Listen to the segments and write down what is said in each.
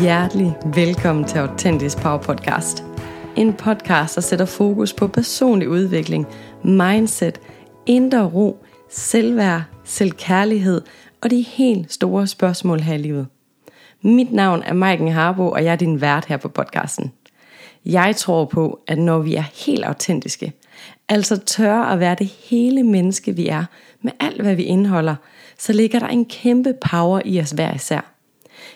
Hjertelig velkommen til Authentisk Power Podcast. En podcast, der sætter fokus på personlig udvikling, mindset, indre ro, selvværd, selvkærlighed og de helt store spørgsmål her i livet. Mit navn er Maiken Harbo, og jeg er din vært her på podcasten. Jeg tror på, at når vi er helt autentiske, altså tør at være det hele menneske vi er, med alt hvad vi indeholder, så ligger der en kæmpe power i os hver især.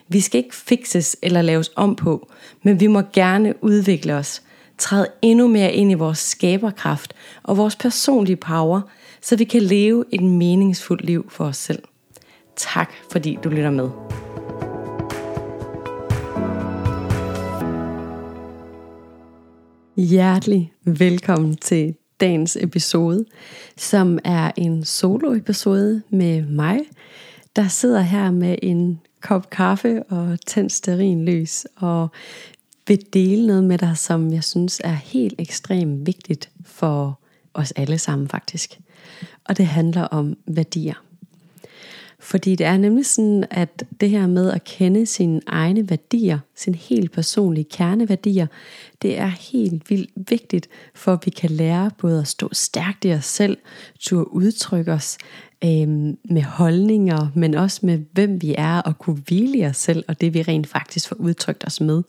Vi skal ikke fikses eller laves om på, men vi må gerne udvikle os, træde endnu mere ind i vores skaberkraft og vores personlige power, så vi kan leve et meningsfuldt liv for os selv. Tak fordi du lytter med. Hjertelig velkommen til dagens episode, som er en solo-episode med mig, der sidder her med en kop kaffe og tændt stearinlys og vil dele noget med dig, som jeg synes er helt ekstremt vigtigt for os alle sammen faktisk. Og det handler om værdier. Fordi det er nemlig sådan, at det her med at kende sine egne værdier, sine helt personlige kerneværdier, det er helt vildt vigtigt, for at vi kan lære både at stå stærkt i os selv, turde udtrykke os med holdninger, men også med hvem vi er, og kunne hvile i os selv, og det vi rent faktisk får udtrykt os med.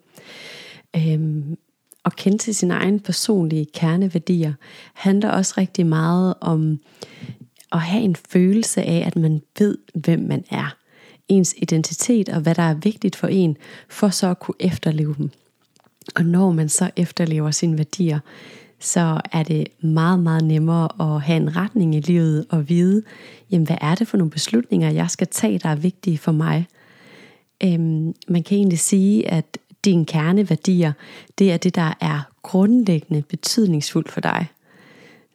At kende til sine egne personlige kerneværdier handler også rigtig meget om at have en følelse af, at man ved, hvem man er. Ens identitet og hvad der er vigtigt for en, for så at kunne efterleve dem. Og når man så efterlever sine værdier, så er det meget, meget nemmere at have en retning i livet og vide, jamen hvad er det for nogle beslutninger, jeg skal tage, der er vigtige for mig. Man kan egentlig sige, at dine kerneværdier, det er det, der er grundlæggende betydningsfuldt for dig.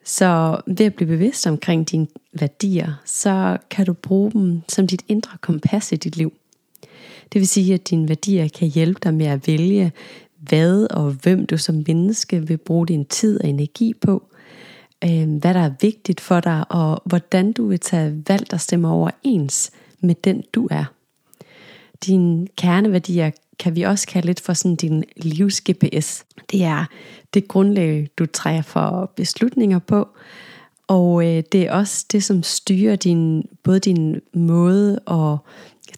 Så ved at blive bevidst omkring dine værdier, så kan du bruge dem som dit indre kompas i dit liv. Det vil sige, at dine værdier kan hjælpe dig med at vælge, hvad og hvem du som menneske vil bruge din tid og energi på, hvad der er vigtigt for dig, og hvordan du vil tage valg, der stemmer overens med den du er. Dine kerneværdier kan vi også kalde lidt for sådan din livs GPS. Det er det grundlag, du træffer beslutninger på, og det er også det, som styrer din måde at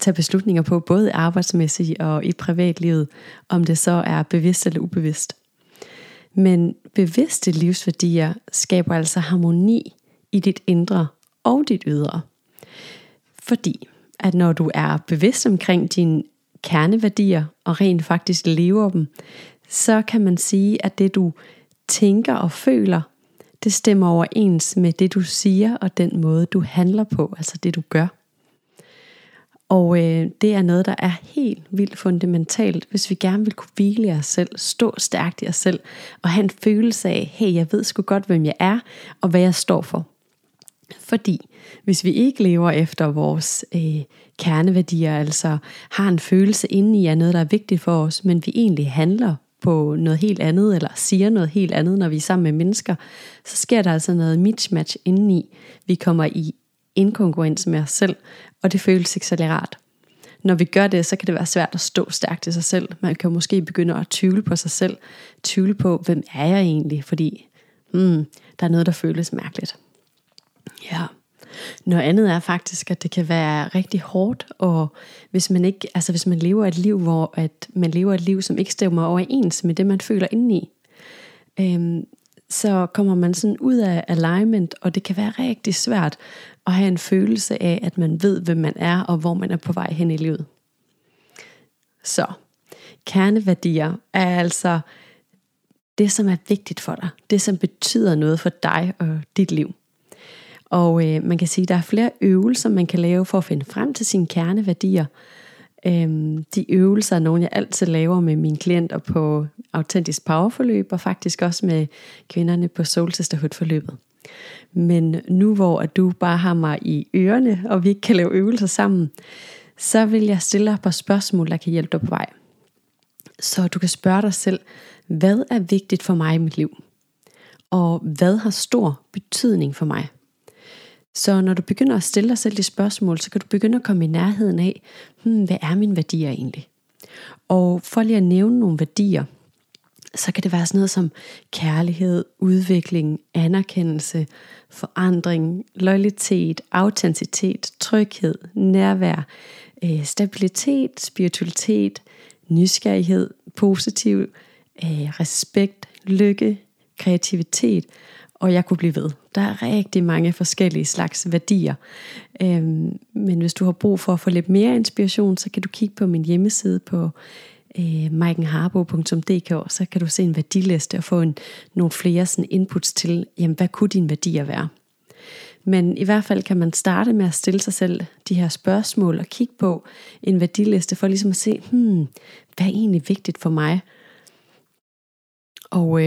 tage beslutninger på, både arbejdsmæssigt og i privatlivet, om det så er bevidst eller ubevidst. Men bevidste livsværdier skaber altså harmoni i dit indre og dit ydre. Fordi at når du er bevidst omkring dine kerneværdier og rent faktisk lever dem, så kan man sige, at det du tænker og føler, det stemmer overens med det du siger og den måde du handler på, altså det du gør. Og det er noget, der er helt vildt fundamentalt, hvis vi gerne vil kunne hvile os selv, stå stærkt i os selv og have en følelse af, hey, jeg ved sgu godt, hvem jeg er og hvad jeg står for. Fordi hvis vi ikke lever efter vores kerneværdier, altså har en følelse indeni af noget, der er vigtigt for os, men vi egentlig handler på noget helt andet, eller siger noget helt andet, når vi er sammen med mennesker, så sker der altså noget mismatch indeni. Vi kommer i inkongruens med os selv, og det føles ikke så rart. Når vi gør det, så kan det være svært at stå stærkt i sig selv. Man kan måske begynde at tvivle på sig selv, tvivle på, hvem er jeg egentlig, fordi der er noget, der føles mærkeligt. Ja. Noget andet er faktisk, at det kan være rigtig hårdt, og hvis man lever et liv, hvor at man lever et liv, som ikke stemmer overens med det, man føler indeni, så kommer man sådan ud af alignment, og det kan være rigtig svært at have en følelse af, at man ved, hvem man er, og hvor man er på vej hen i livet. Så kerneværdier er altså det, som er vigtigt for dig, det som betyder noget for dig og dit liv. Og man kan sige, at der er flere øvelser, man kan lave for at finde frem til sine kerneværdier. De øvelser er nogle, jeg altid laver med mine klienter på Authentisk Power-forløb, og faktisk også med kvinderne på Soul Sisterhood-forløbet. Men nu hvor du bare har mig i ørerne, og vi ikke kan lave øvelser sammen, så vil jeg stille dig et par spørgsmål, der kan hjælpe dig på vej. Så du kan spørge dig selv, hvad er vigtigt for mig i mit liv? Og hvad har stor betydning for mig? Så når du begynder at stille dig selv de spørgsmål, så kan du begynde at komme i nærheden af, hvad er mine værdier egentlig? Og for lige at nævne nogle værdier, så kan det være sådan noget som kærlighed, udvikling, anerkendelse, forandring, loyalitet, autenticitet, tryghed, nærvær, stabilitet, spiritualitet, nysgerrighed, positiv, respekt, lykke, kreativitet, og jeg kunne blive ved. Der er rigtig mange forskellige slags værdier. Men hvis du har brug for at få lidt mere inspiration, så kan du kigge på min hjemmeside på maikenharbo.dk, og så kan du se en værdiliste og få nogle flere sådan inputs til, jamen, hvad kunne dine værdier være? Men i hvert fald kan man starte med at stille sig selv de her spørgsmål og kigge på en værdiliste for ligesom at se, hvad er egentlig vigtigt for mig? Og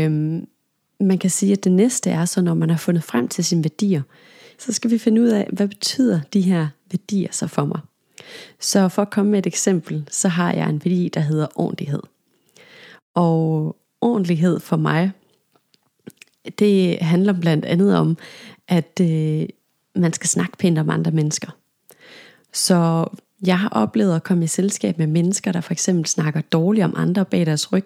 man kan sige, at det næste er så, når man har fundet frem til sine værdier, så skal vi finde ud af, hvad betyder de her værdier så for mig? Så for at komme med et eksempel, så har jeg en værdi, der hedder ordentlighed. Og ordentlighed for mig, det handler blandt andet om, at man skal snakke pænt om andre mennesker. Så jeg har oplevet at komme i selskab med mennesker, der for eksempel snakker dårligt om andre bag deres ryg.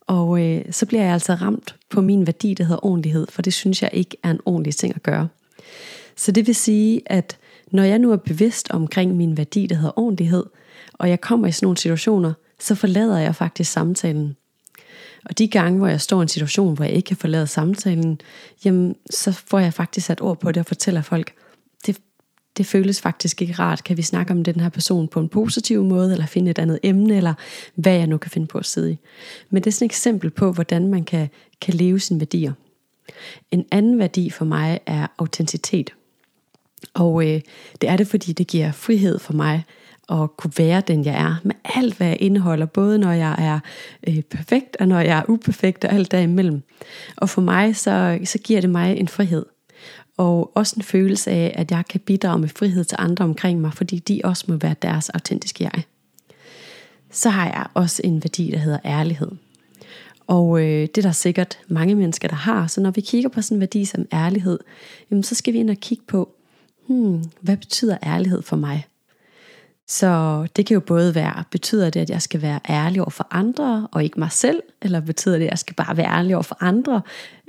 Og så bliver jeg altså ramt på min værdi, der hedder ordentlighed, for det synes jeg ikke er en ordentlig ting at gøre. Så det vil sige, at når jeg nu er bevidst omkring min værdi, der hedder ordentlighed, og jeg kommer i sådan nogle situationer, så forlader jeg faktisk samtalen. Og de gange, hvor jeg står i en situation, hvor jeg ikke kan forlade samtalen, jamen, så får jeg faktisk sat ord på det og fortæller folk, det føles faktisk ikke rart. Kan vi snakke om den her person på en positiv måde, eller finde et andet emne, eller hvad jeg nu kan finde på at sidde i. Men det er sådan et eksempel på, hvordan man kan leve sine værdier. En anden værdi for mig er autenticitet. Og det er det, fordi det giver frihed for mig at kunne være den, jeg er, med alt, hvad jeg indeholder, både når jeg er perfekt, og når jeg er uperfekt, og alt derimellem. Og for mig, så giver det mig en frihed. Og også en følelse af, at jeg kan bidrage med frihed til andre omkring mig, fordi de også må være deres autentiske jeg. Så har jeg også en værdi, der hedder ærlighed. Og det er der sikkert mange mennesker, der har. Så når vi kigger på sådan en værdi som ærlighed, jamen, så skal vi ind og kigge på, hvad betyder ærlighed for mig? Så det kan jo både være, betyder det, at jeg skal være ærlig over for andre og ikke mig selv? Eller betyder det, at jeg skal bare være ærlig over for andre?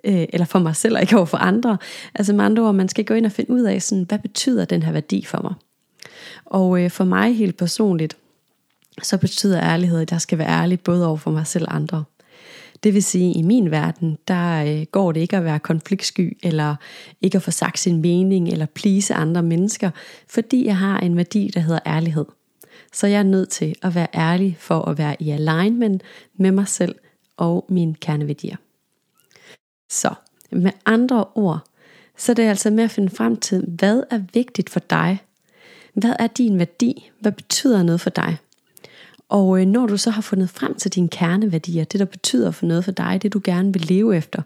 Eller for mig selv og ikke over for andre? Altså med andre ord, man skal gå ind og finde ud af, sådan, hvad betyder den her værdi for mig? Og for mig helt personligt, så betyder ærlighed, at jeg skal være ærlig både over for mig selv og andre. Det vil sige, at i min verden, der går det ikke at være konfliktsky, eller ikke at få sagt sin mening, eller please andre mennesker, fordi jeg har en værdi, der hedder ærlighed. Så jeg er nødt til at være ærlig for at være i alignment med mig selv og mine kerneværdier. Så med andre ord, så er det altså med at finde frem til, hvad er vigtigt for dig? Hvad er din værdi? Hvad betyder noget for dig? Og når du så har fundet frem til dine kerneværdier, det der betyder for noget for dig, det du gerne vil leve efter,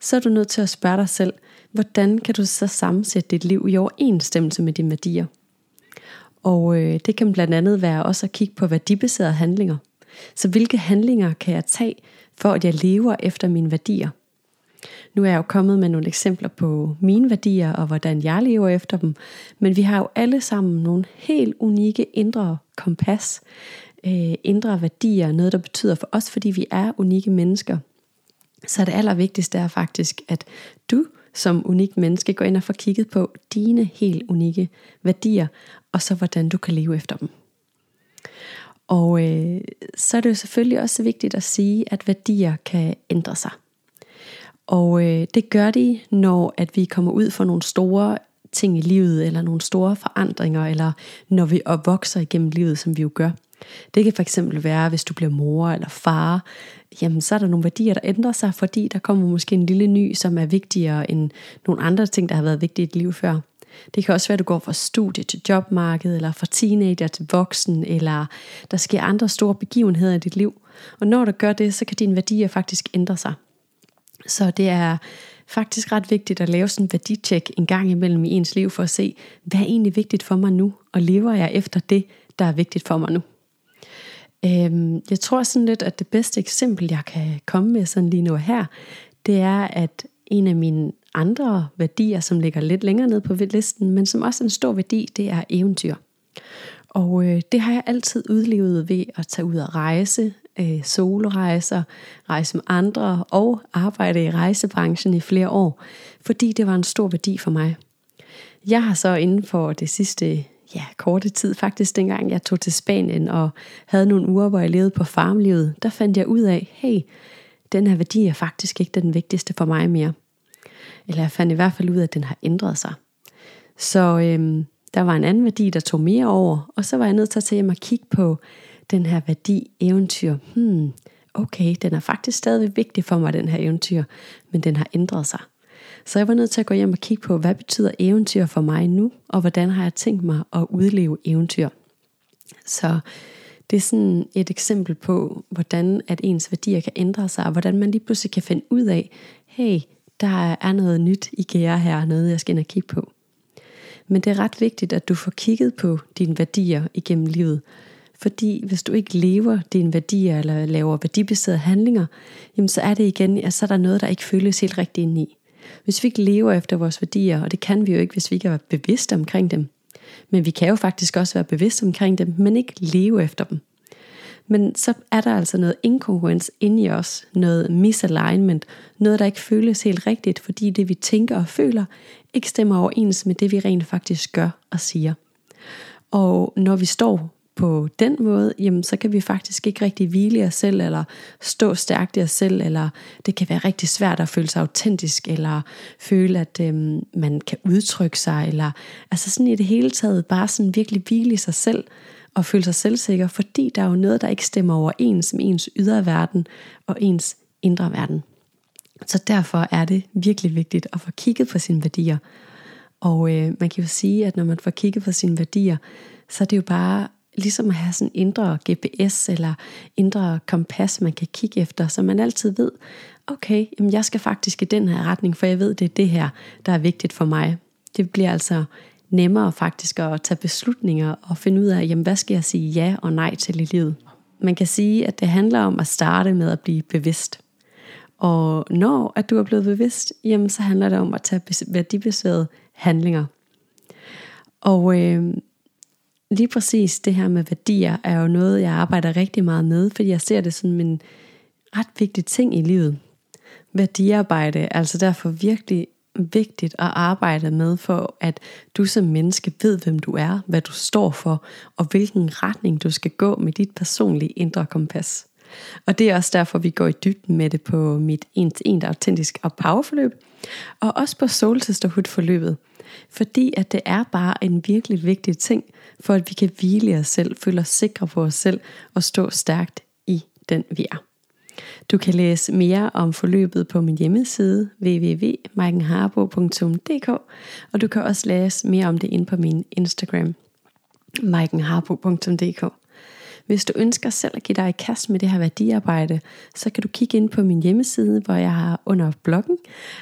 så er du nødt til at spørge dig selv, hvordan kan du så sammensætte dit liv i overensstemmelse med dine værdier? Og det kan blandt andet være også at kigge på værdibaserede handlinger. Så hvilke handlinger kan jeg tage, for at jeg lever efter mine værdier? Nu er jeg jo kommet med nogle eksempler på mine værdier og hvordan jeg lever efter dem, men vi har jo alle sammen nogle helt unikke indre kompas, indre værdier, noget der betyder for os, fordi vi er unikke mennesker. Så det allervigtigste er faktisk, at du som unik menneske går ind og får kigget på dine helt unikke værdier, og så hvordan du kan leve efter dem. Og så er det jo selvfølgelig også vigtigt at sige, at værdier kan ændre sig. Og det gør de, når at vi kommer ud for nogle store ting i livet, eller nogle store forandringer, eller når vi vokser igennem livet, som vi jo gør. Det kan fx være, hvis du bliver mor eller far, jamen så er der nogle værdier, der ændrer sig, fordi der kommer måske en lille ny, som er vigtigere end nogle andre ting, der har været vigtige i dit liv før. Det kan også være, at du går fra studie til jobmarked, eller fra teenager til voksen, eller der sker andre store begivenheder i dit liv. Og når du gør det, så kan dine værdier faktisk ændre sig. Så det er faktisk ret vigtigt at lave sådan en værditjek en gang imellem i ens liv for at se, hvad er egentlig vigtigt for mig nu, og lever jeg efter det, der er vigtigt for mig nu. Jeg tror sådan lidt, at det bedste eksempel, jeg kan komme med sådan lige nu her, det er, at en af mine andre værdier, som ligger lidt længere ned på listen, men som også er en stor værdi, det er eventyr. Og det har jeg altid udlevet ved at tage ud og rejse, solorejser, rejse med andre og arbejde i rejsebranchen i flere år, fordi det var en stor værdi for mig. Jeg har så inden for det sidste korte tid, faktisk dengang jeg tog til Spanien og havde nogle uger, hvor jeg levede på farmlivet, der fandt jeg ud af, hey, den her værdi er faktisk ikke den vigtigste for mig mere. Eller jeg fandt i hvert fald ud af, at den har ændret sig. Så der var en anden værdi, der tog mere over, og så var jeg nødt til at tage hjem og kigge på den her værdi eventyr. Okay, den er faktisk stadig vigtig for mig, den her eventyr, men den har ændret sig. Så jeg var nødt til at gå hjem og kigge på, hvad betyder eventyr for mig nu, og hvordan har jeg tænkt mig at udleve eventyr. Så det er sådan et eksempel på, hvordan at ens værdier kan ændre sig, og hvordan man lige pludselig kan finde ud af, hey, der er noget nyt i gære her, noget jeg skal ind og kigge på. Men det er ret vigtigt, at du får kigget på dine værdier igennem livet. Fordi hvis du ikke lever dine værdier eller laver værdibaserede handlinger, jamen så er det igen, at så er der noget, der ikke føles helt rigtigt ind i. Hvis vi ikke lever efter vores værdier, og det kan vi jo ikke, hvis vi ikke er bevidste omkring dem. Men vi kan jo faktisk også være bevidste omkring dem, men ikke leve efter dem. Men så er der altså noget inkongruens inde i os, noget misalignment, noget der ikke føles helt rigtigt, fordi det vi tænker og føler, ikke stemmer overens med det vi rent faktisk gør og siger. Og når vi står på den måde, jamen så kan vi faktisk ikke rigtig hvile i os selv, eller stå stærkt i os selv, eller det kan være rigtig svært at føle sig autentisk, eller føle, at man kan udtrykke sig, eller altså sådan i det hele taget, bare sådan virkelig hvile i sig selv, og føle sig selvsikker, fordi der er jo noget, der ikke stemmer overens med ens ydre verden, og ens indre verden. Så derfor er det virkelig vigtigt at få kigget på sine værdier. Og man kan jo sige, at når man får kigget på sine værdier, så er det jo bare ligesom at have sådan indre GPS eller indre kompas, man kan kigge efter, så man altid ved, okay, jamen jeg skal faktisk i den her retning, for jeg ved, det er det her, der er vigtigt for mig. Det bliver altså nemmere faktisk at tage beslutninger og finde ud af, jamen hvad skal jeg sige ja og nej til i livet. Man kan sige, at det handler om at starte med at blive bevidst. Og når at du er blevet bevidst, jamen så handler det om at tage værdibaserede handlinger. Og lige præcis det her med værdier er jo noget, jeg arbejder rigtig meget med, fordi jeg ser det som en ret vigtig ting i livet. Værdiarbejde er altså derfor virkelig vigtigt at arbejde med, for at du som menneske ved, hvem du er, hvad du står for, og hvilken retning du skal gå med dit personlige indre kompas. Og det er også derfor, vi går i dybden med det på mit 1-1 Authentisk og Power-forløb, og også på Soul Sisterhood-forløbet. Fordi at det er bare en virkelig vigtig ting, for at vi kan hvile i os selv, føle os sikre på os selv og stå stærkt i den vi er. Du kan læse mere om forløbet på min hjemmeside www.maikenharbo.dk, og du kan også læse mere om det inde på min Instagram maikenharbo.dk. Hvis du ønsker selv at give dig i kast med det her værdiarbejde, så kan du kigge ind på min hjemmeside, hvor jeg har under bloggen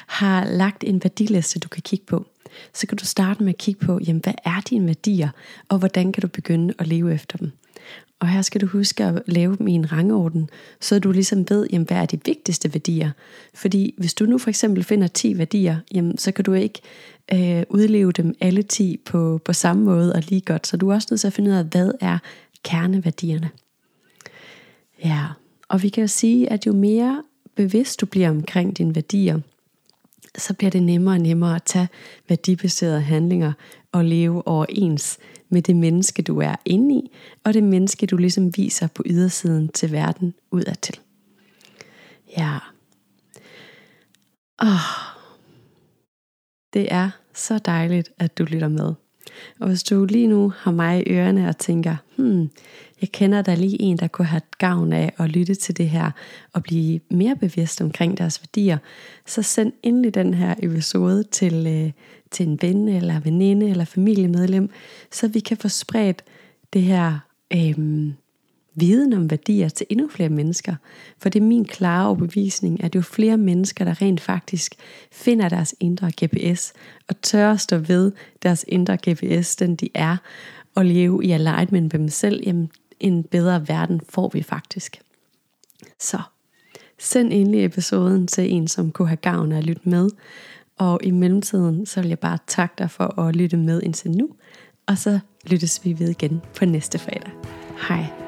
har lagt en værdiliste, du kan kigge på. Så kan du starte med at kigge på, jamen, hvad er dine værdier, og hvordan kan du begynde at leve efter dem. Og her skal du huske at lave dem i en rangorden, så du ligesom ved, jamen, hvad er de vigtigste værdier. Fordi hvis du nu for eksempel finder 10 værdier, jamen, så kan du ikke udleve dem alle 10 på samme måde og lige godt. Så du er også nødt til at finde ud af, hvad er kerneværdierne. Ja, og vi kan jo sige, at jo mere bevidst du bliver omkring dine værdier, så bliver det nemmere og nemmere at tage værdibaserede handlinger og leve overens med det menneske, du er inde i, og det menneske, du ligesom viser på ydersiden til verden udadtil. Ja. Det er så dejligt, at du lytter med. Og hvis du lige nu har mig i ørerne og tænker, jeg kender der lige en, der kunne have gavn af at lytte til det her og blive mere bevidst omkring deres værdier, så send endelig den her episode til en ven eller veninde eller familiemedlem, så vi kan få spredt det her viden om værdier til endnu flere mennesker. For det er min klare overbevisning, at jo flere mennesker, der rent faktisk finder deres indre GPS, og tør at stå ved deres indre GPS, den de er, og leve i alignment med dem selv, jamen, en bedre verden får vi faktisk. Så send endelig episoden til en, som kunne have gavn af at lytte med. Og i mellemtiden, så vil jeg bare takke dig for at lytte med indtil nu. og så lyttes vi ved igen på næste fredag. Hej.